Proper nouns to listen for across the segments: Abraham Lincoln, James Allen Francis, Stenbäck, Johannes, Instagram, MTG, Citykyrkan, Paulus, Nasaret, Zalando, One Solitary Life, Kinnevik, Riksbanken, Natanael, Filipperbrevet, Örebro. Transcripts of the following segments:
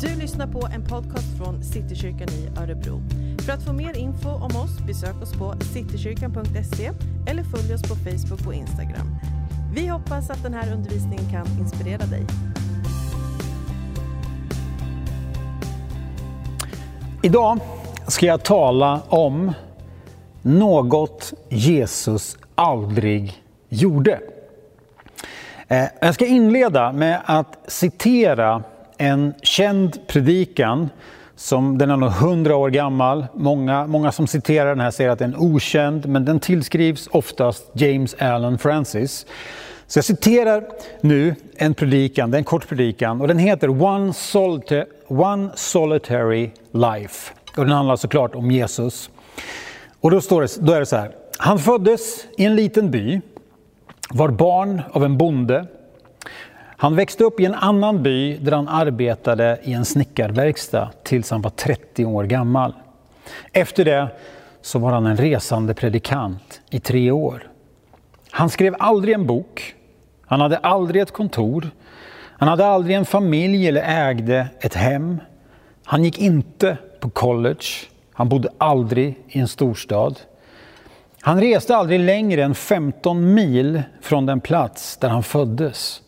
Du lyssnar på en podcast från Citykyrkan i Örebro. För att få mer info om oss, besök oss på citykyrkan.se eller följ oss på Facebook och Instagram. Vi hoppas att den här undervisningen kan inspirera dig. Idag ska jag tala om något Jesus aldrig gjorde. Jag ska inleda med att citera en känd predikan som den är nog 100 år gammal. Många som citerar den här säger att den är okänd, men den tillskrivs oftast James Allen Francis. Så jag citerar nu en predikan, det är en kort predikan, och den heter One Solitary Life. Och den handlar såklart om Jesus. Och då är det så här: han föddes i en liten by, var barn av en bonde. Han växte upp i en annan by där han arbetade i en snickarverkstad tills han var 30 år gammal. Efter det så var han en resande predikant i 3 år. Han skrev aldrig en bok, han hade aldrig ett kontor, han hade aldrig en familj eller ägde ett hem. Han gick inte på college, han bodde aldrig i en storstad. Han reste aldrig längre än 15 mil från den plats där han föddes.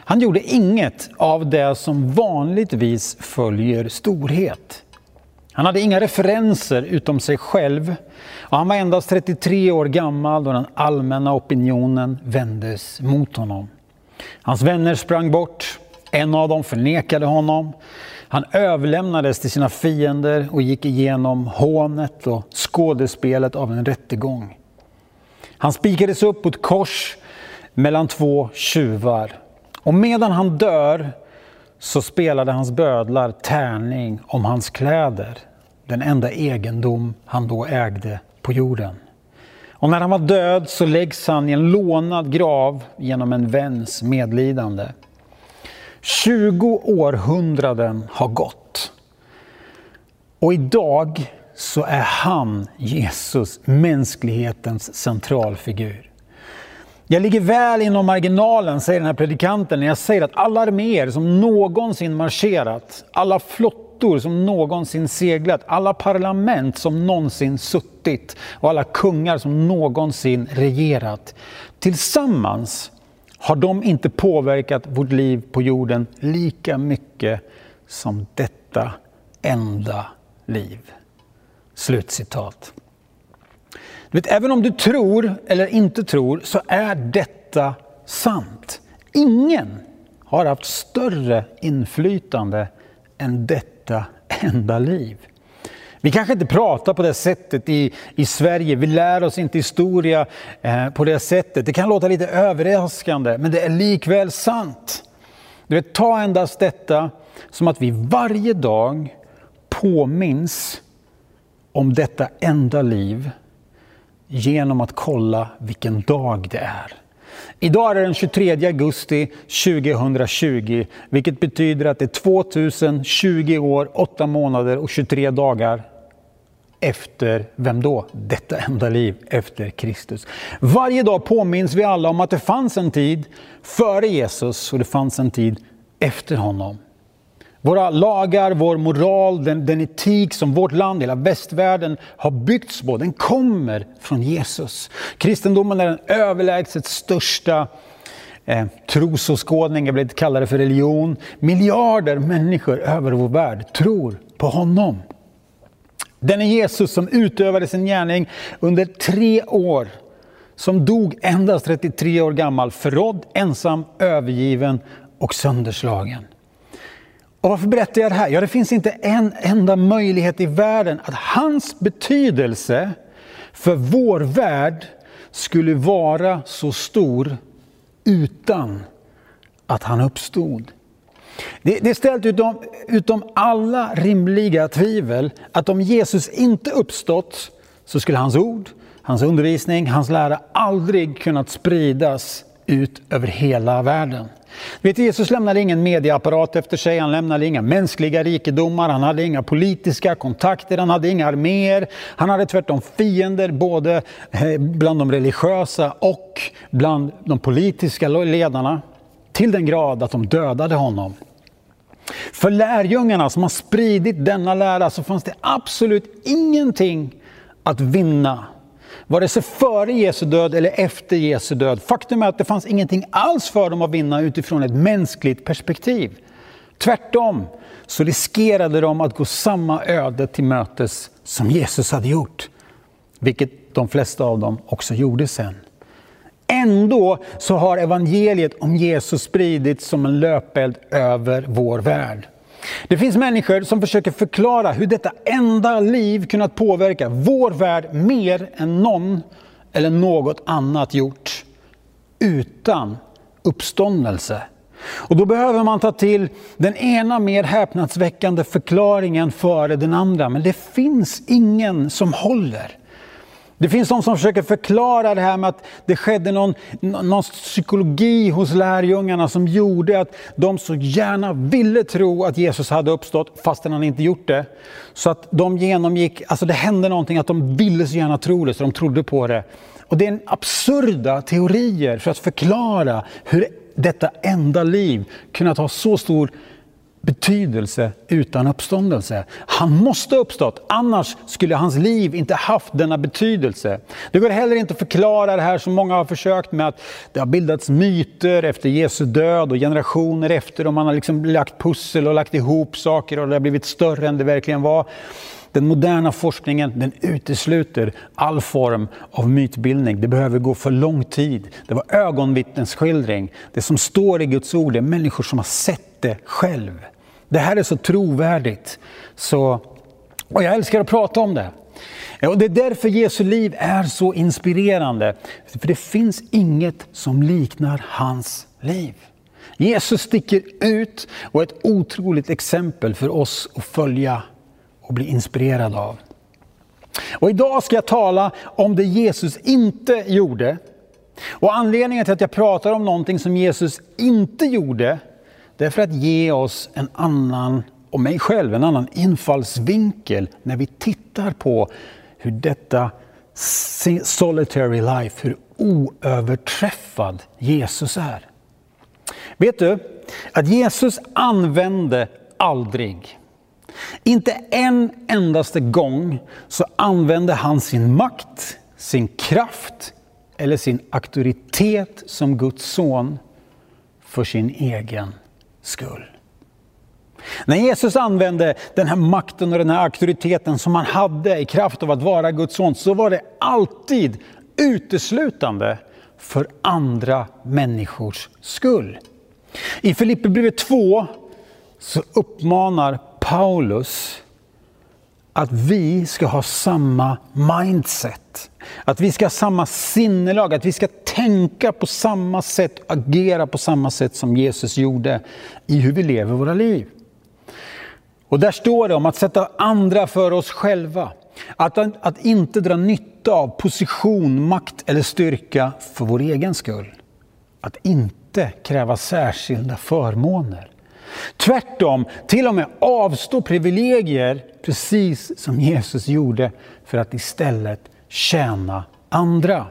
Han gjorde inget av det som vanligtvis följer storhet. Han hade inga referenser utom sig själv. Och han var endast 33 år gammal då den allmänna opinionen vändes mot honom. Hans vänner sprang bort. En av dem förnekade honom. Han överlämnades till sina fiender och gick igenom hånet och skådespelet av en rättegång. Han spikades upp på ett kors mellan 2 tjuvar. Och medan han dör så spelade hans bödlar tärning om hans kläder, den enda egendom han då ägde på jorden. Och när han var död så läggs han i en lånad grav genom en väns medlidande. 20 århundraden har gått. Och idag så är han, Jesus, mänsklighetens centralfigur. Jag ligger väl inom marginalen, säger den här predikanten, när jag säger att alla arméer som någonsin marscherat, alla flottor som någonsin seglat, alla parlament som någonsin suttit och alla kungar som någonsin regerat, tillsammans har de inte påverkat vårt liv på jorden lika mycket som detta enda liv. Slutcitat. Du vet, även om du tror eller inte tror så är detta sant. Ingen har haft större inflytande än detta enda liv. Vi kanske inte pratar på det sättet i Sverige. Vi lär oss inte historia på det sättet. Det kan låta lite överraskande, men det är likväl sant. Du vet, ta endast detta som att vi varje dag påminns om detta enda liv genom att kolla vilken dag det är. Idag är det den 23 augusti 2020, vilket betyder att det är 2020 år, 8 månader och 23 dagar efter, vem då? Detta enda liv, efter Kristus. Varje dag påminns vi alla om att det fanns en tid före Jesus och det fanns en tid efter honom. Våra lagar, vår moral, den etik som vårt land, hela västvärlden har byggts på, den kommer från Jesus. Kristendomen är den överlägset största trosåskådning, jag blir kallad för religion. Miljarder människor över vår värld tror på honom. Den är Jesus som utövade sin gärning under 3 år, som dog endast 33 år gammal, förrådd, ensam, övergiven och sönderslagen. Och varför berättar jag det här? Ja, det finns inte en enda möjlighet i världen att hans betydelse för vår värld skulle vara så stor utan att han uppstod. Det är ställt utom alla rimliga tvivel att om Jesus inte uppstått så skulle hans ord, hans undervisning, hans lära aldrig kunnat spridas ut över hela världen. Vet du, Jesus lämnade ingen medieapparat efter sig, han lämnade inga mänskliga rikedomar, han hade inga politiska kontakter, han hade inga arméer, han hade tvärtom fiender både bland de religiösa och bland de politiska ledarna till den grad att de dödade honom. För lärjungarna som har spridit denna lära så fanns det absolut ingenting att vinna. Vare sig före Jesu död eller efter Jesu död. Faktum är att det fanns ingenting alls för dem att vinna utifrån ett mänskligt perspektiv. Tvärtom så riskerade de att gå samma öde till mötes som Jesus hade gjort. Vilket de flesta av dem också gjorde sen. Ändå så har evangeliet om Jesus spridits som en löpeld över vår värld. Det finns människor som försöker förklara hur detta enda liv kunnat påverka vår värld mer än någon eller något annat gjort utan uppståndelse. Och då behöver man ta till den ena mer häpnadsväckande förklaringen före den andra. Men det finns ingen som håller. Det finns de som försöker förklara det här med att det skedde någon psykologi hos lärjungarna som gjorde att de så gärna ville tro att Jesus hade uppstått fastän han inte gjort det. Så att de genomgick, alltså det hände någonting att de ville så gärna tro det så de trodde på det. Och det är en absurda teorier för att förklara hur detta enda liv kunnat ha så stor betydelse utan uppståndelse. Han måste uppstått, annars skulle hans liv inte haft denna betydelse. Det går heller inte att förklara det här som många har försökt med att det har bildats myter efter Jesu död och generationer efter och man har liksom lagt pussel och lagt ihop saker och det har blivit större än det verkligen var. Den moderna forskningen, den utesluter all form av mytbildning. Det behöver gå för lång tid. Det var ögonvittnesskildring. Det som står i Guds ord är människor som har sett det själv. Det här är så trovärdigt. Och jag älskar att prata om det. Och det är därför Jesu liv är så inspirerande. För det finns inget som liknar hans liv. Jesus sticker ut och är ett otroligt exempel för oss att följa och bli inspirerad av. Och idag ska jag tala om det Jesus inte gjorde. Och anledningen till att jag pratar om någonting som Jesus inte gjorde, det är för att ge oss en annan, och mig själv, en annan infallsvinkel när vi tittar på hur detta solitary life, hur oöverträffad Jesus är. Vet du att Jesus använde aldrig, inte en endaste gång så använde han sin makt, sin kraft eller sin auktoritet som Guds son för sin egen skull. När Jesus använde den här makten och den här auktoriteten som han hade i kraft av att vara Guds son så var det alltid uteslutande för andra människors skull. I Filipperbrevet 2 så uppmanar Paulus att vi ska ha samma mindset, att vi ska ha samma sinnelag, att vi ska tänka på samma sätt, agera på samma sätt som Jesus gjorde i hur vi lever våra liv. Och där står det om att sätta andra för oss själva, att inte dra nytta av position, makt eller styrka för vår egen skull, att inte kräva särskilda förmåner. Tvärtom, till och med avstå privilegier precis som Jesus gjorde för att istället tjäna andra.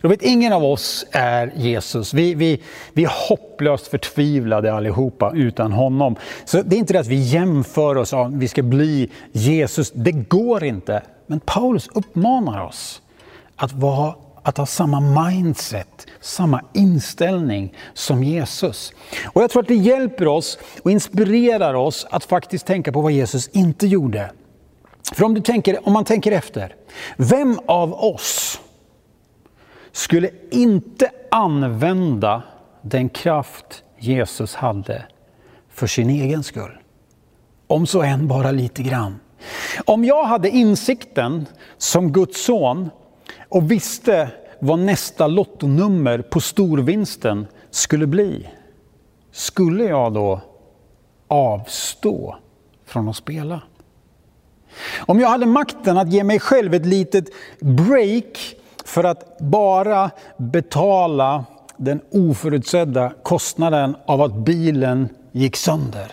Jag vet, ingen av oss är Jesus. Vi är hopplöst förtvivlade allihopa utan honom. Så det är inte det att vi jämför oss av vi ska bli Jesus. Det går inte. Men Paulus uppmanar oss att ha samma mindset, samma inställning som Jesus. Och jag tror att det hjälper oss och inspirerar oss att faktiskt tänka på vad Jesus inte gjorde. För om man tänker efter, vem av oss skulle inte använda den kraft Jesus hade för sin egen skull? Om så än bara lite grann. Om jag hade insikten som Guds son och visste vad nästa lottonummer på storvinsten skulle bli, skulle jag då avstå från att spela? Om jag hade makten att ge mig själv ett litet break för att bara betala den oförutsedda kostnaden av att bilen gick sönder,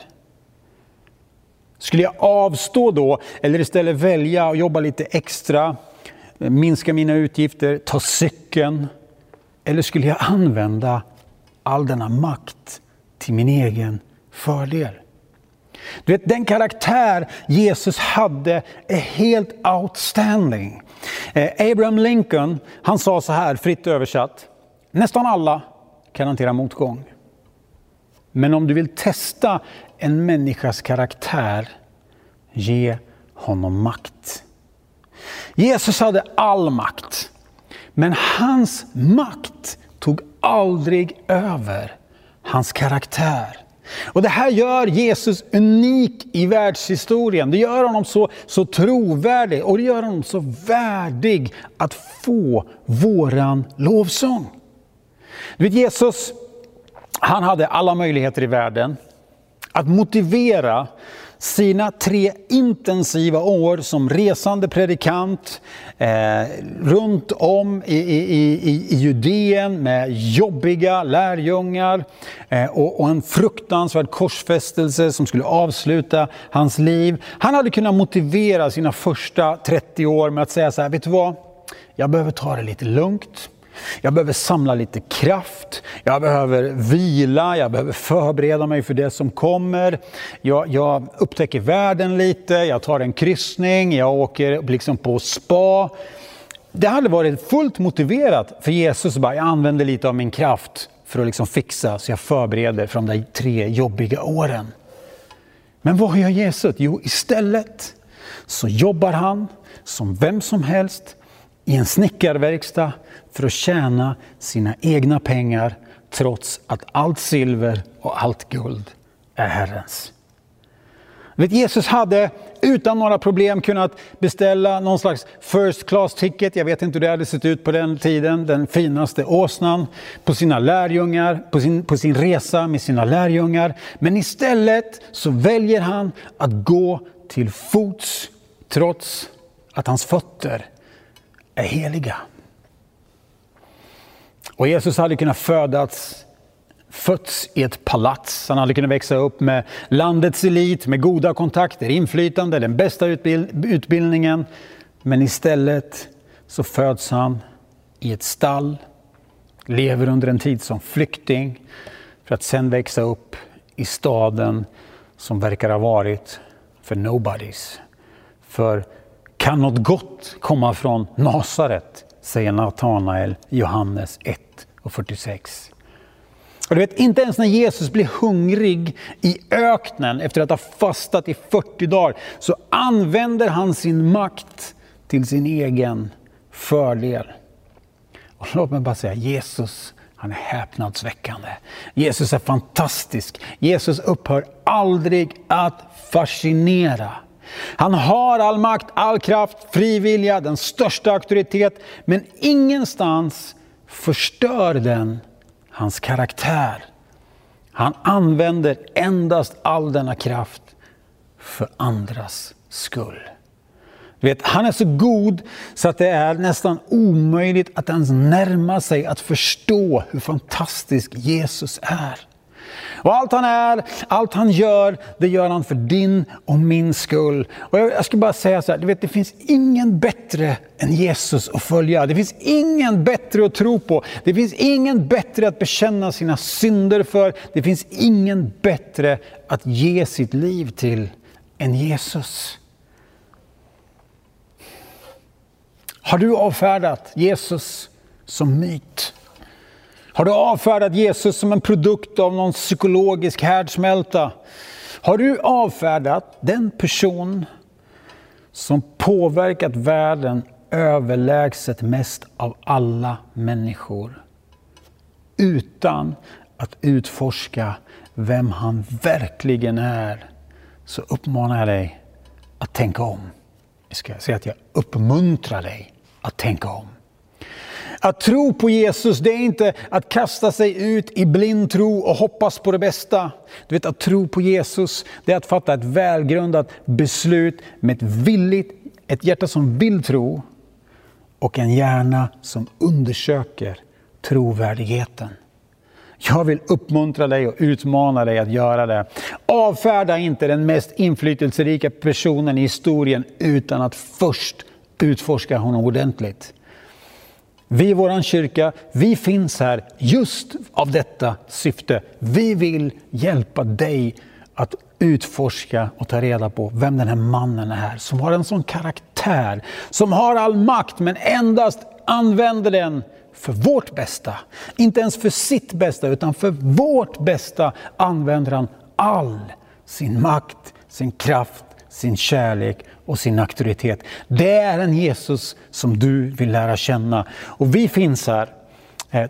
skulle jag avstå då eller istället välja att jobba lite extra, minska mina utgifter, ta cykeln? Eller skulle jag använda all denna makt till min egen fördel? Du vet, den karaktär Jesus hade är helt outstanding. Abraham Lincoln, han sa så här, fritt översatt: nästan alla kan hantera motgång. Men om du vill testa en människas karaktär, ge honom makt. Jesus hade all makt, men hans makt tog aldrig över hans karaktär. Och det här gör Jesus unik i världshistorien. Det gör honom så trovärdig, och det gör honom så värdig att få våran lovsång. Du vet, Jesus, han hade alla möjligheter i världen att motivera sina 3 intensiva år som resande predikant runt om i Judeen med jobbiga lärjungar och en fruktansvärd korsfästelse som skulle avsluta hans liv. Han hade kunnat motivera sina första 30 år med att säga så här: vet du vad? Jag behöver ta det lite lugnt. Jag behöver samla lite kraft, jag behöver vila, jag behöver förbereda mig för det som kommer. Jag upptäcker världen lite, jag tar en kryssning, jag åker liksom på spa. Det hade varit fullt motiverat för Jesus bara: jag använder lite av min kraft för att liksom fixa så jag förbereder för de där 3 jobbiga åren. Men vad gör Jesus? Jo, istället så jobbar han som vem som helst i en snickarverkstad för att tjäna sina egna pengar, trots att allt silver och allt guld är Herrens. Vet, Jesus hade utan några problem kunnat beställa någon slags first class ticket. Jag vet inte hur det hade sett ut på den tiden. Den finaste åsnan på sina lärjungar, på sin resa med sina lärjungar. Men istället så väljer han att gå till fots, trots att hans fötter är heliga. Och Jesus hade kunnat fötts i ett palats. Han hade kunnat växa upp med landets elit, med goda kontakter, inflytande, den bästa utbildningen. Men istället så föds han i ett stall, lever under en tid som flykting, för att sen växa upp i staden som verkar ha varit för nobodies. För kan något gott komma från Nasaret, säger Natanael i Johannes 1:46. Och du vet, inte ens när Jesus blir hungrig i öknen efter att ha fastat i 40 dagar, så använder han sin makt till sin egen fördel. Och låt mig bara säga, Jesus, han är häpnadsväckande. Jesus är fantastisk. Jesus upphör aldrig att fascinera. Han har all makt, all kraft, frivilja, den största auktoritet. Men ingenstans förstör den hans karaktär. Han använder endast all denna kraft för andras skull. Du vet, han är så god så att det är nästan omöjligt att ens närma sig att förstå hur fantastisk Jesus är. Och allt han är, allt han gör, det gör han för din och min skull. Och jag ska bara säga så här, du vet, det finns ingen bättre än Jesus att följa. Det finns ingen bättre att tro på. Det finns ingen bättre att bekänna sina synder för. Det finns ingen bättre att ge sitt liv till än Jesus. Har du avfärdat Jesus som myt? Har du avfärdat Jesus som en produkt av någon psykologisk härdsmälta? Har du avfärdat den person som påverkat världen överlägset mest av alla människor, utan att utforska vem han verkligen är? Så uppmanar jag dig att tänka om. Jag ska säga att jag uppmuntrar dig att tänka om. Att tro på Jesus, det är inte att kasta sig ut i blind tro och hoppas på det bästa. Du vet, att tro på Jesus, det är att fatta ett välgrundat beslut med ett hjärta som vill tro och en hjärna som undersöker trovärdigheten. Jag vill uppmuntra dig och utmana dig att göra det. Avfärda inte den mest inflytelserika personen i historien utan att först utforska honom ordentligt. Vi i vår kyrka, vi finns här just av detta syfte. Vi vill hjälpa dig att utforska och ta reda på vem den här mannen är som har en sån karaktär, som har all makt men endast använder den för vårt bästa. Inte ens för sitt bästa, utan för vårt bästa använder han all sin makt, sin kraft, sin kärlek och sin auktoritet. Det är en Jesus som du vill lära känna. Och vi finns här.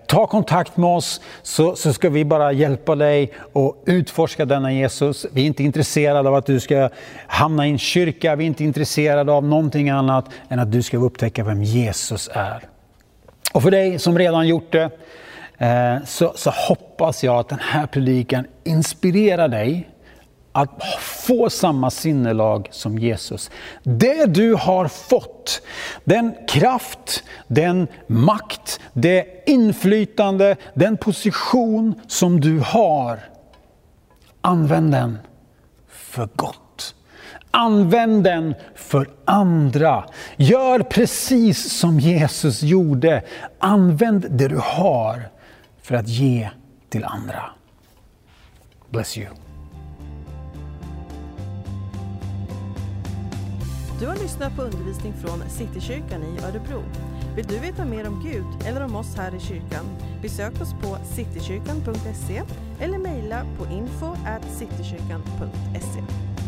Ta kontakt med oss så ska vi bara hjälpa dig och utforska denna Jesus. Vi är inte intresserade av att du ska hamna i en kyrka. Vi är inte intresserade av någonting annat än att du ska upptäcka vem Jesus är. Och för dig som redan gjort det så hoppas jag att den här predikan inspirerar dig att få samma sinnelag som Jesus. Det du har fått, den kraft, den makt, det inflytande, den position som du har, använd den för gott. Använd den för andra. Gör precis som Jesus gjorde. Använd det du har för att ge till andra. Bless you. Du har lyssnat på undervisning från Citykyrkan i Örebro. Vill du veta mer om Gud eller om oss här i kyrkan? Besök oss på citykyrkan.se eller mejla på info@citykyrkan.se.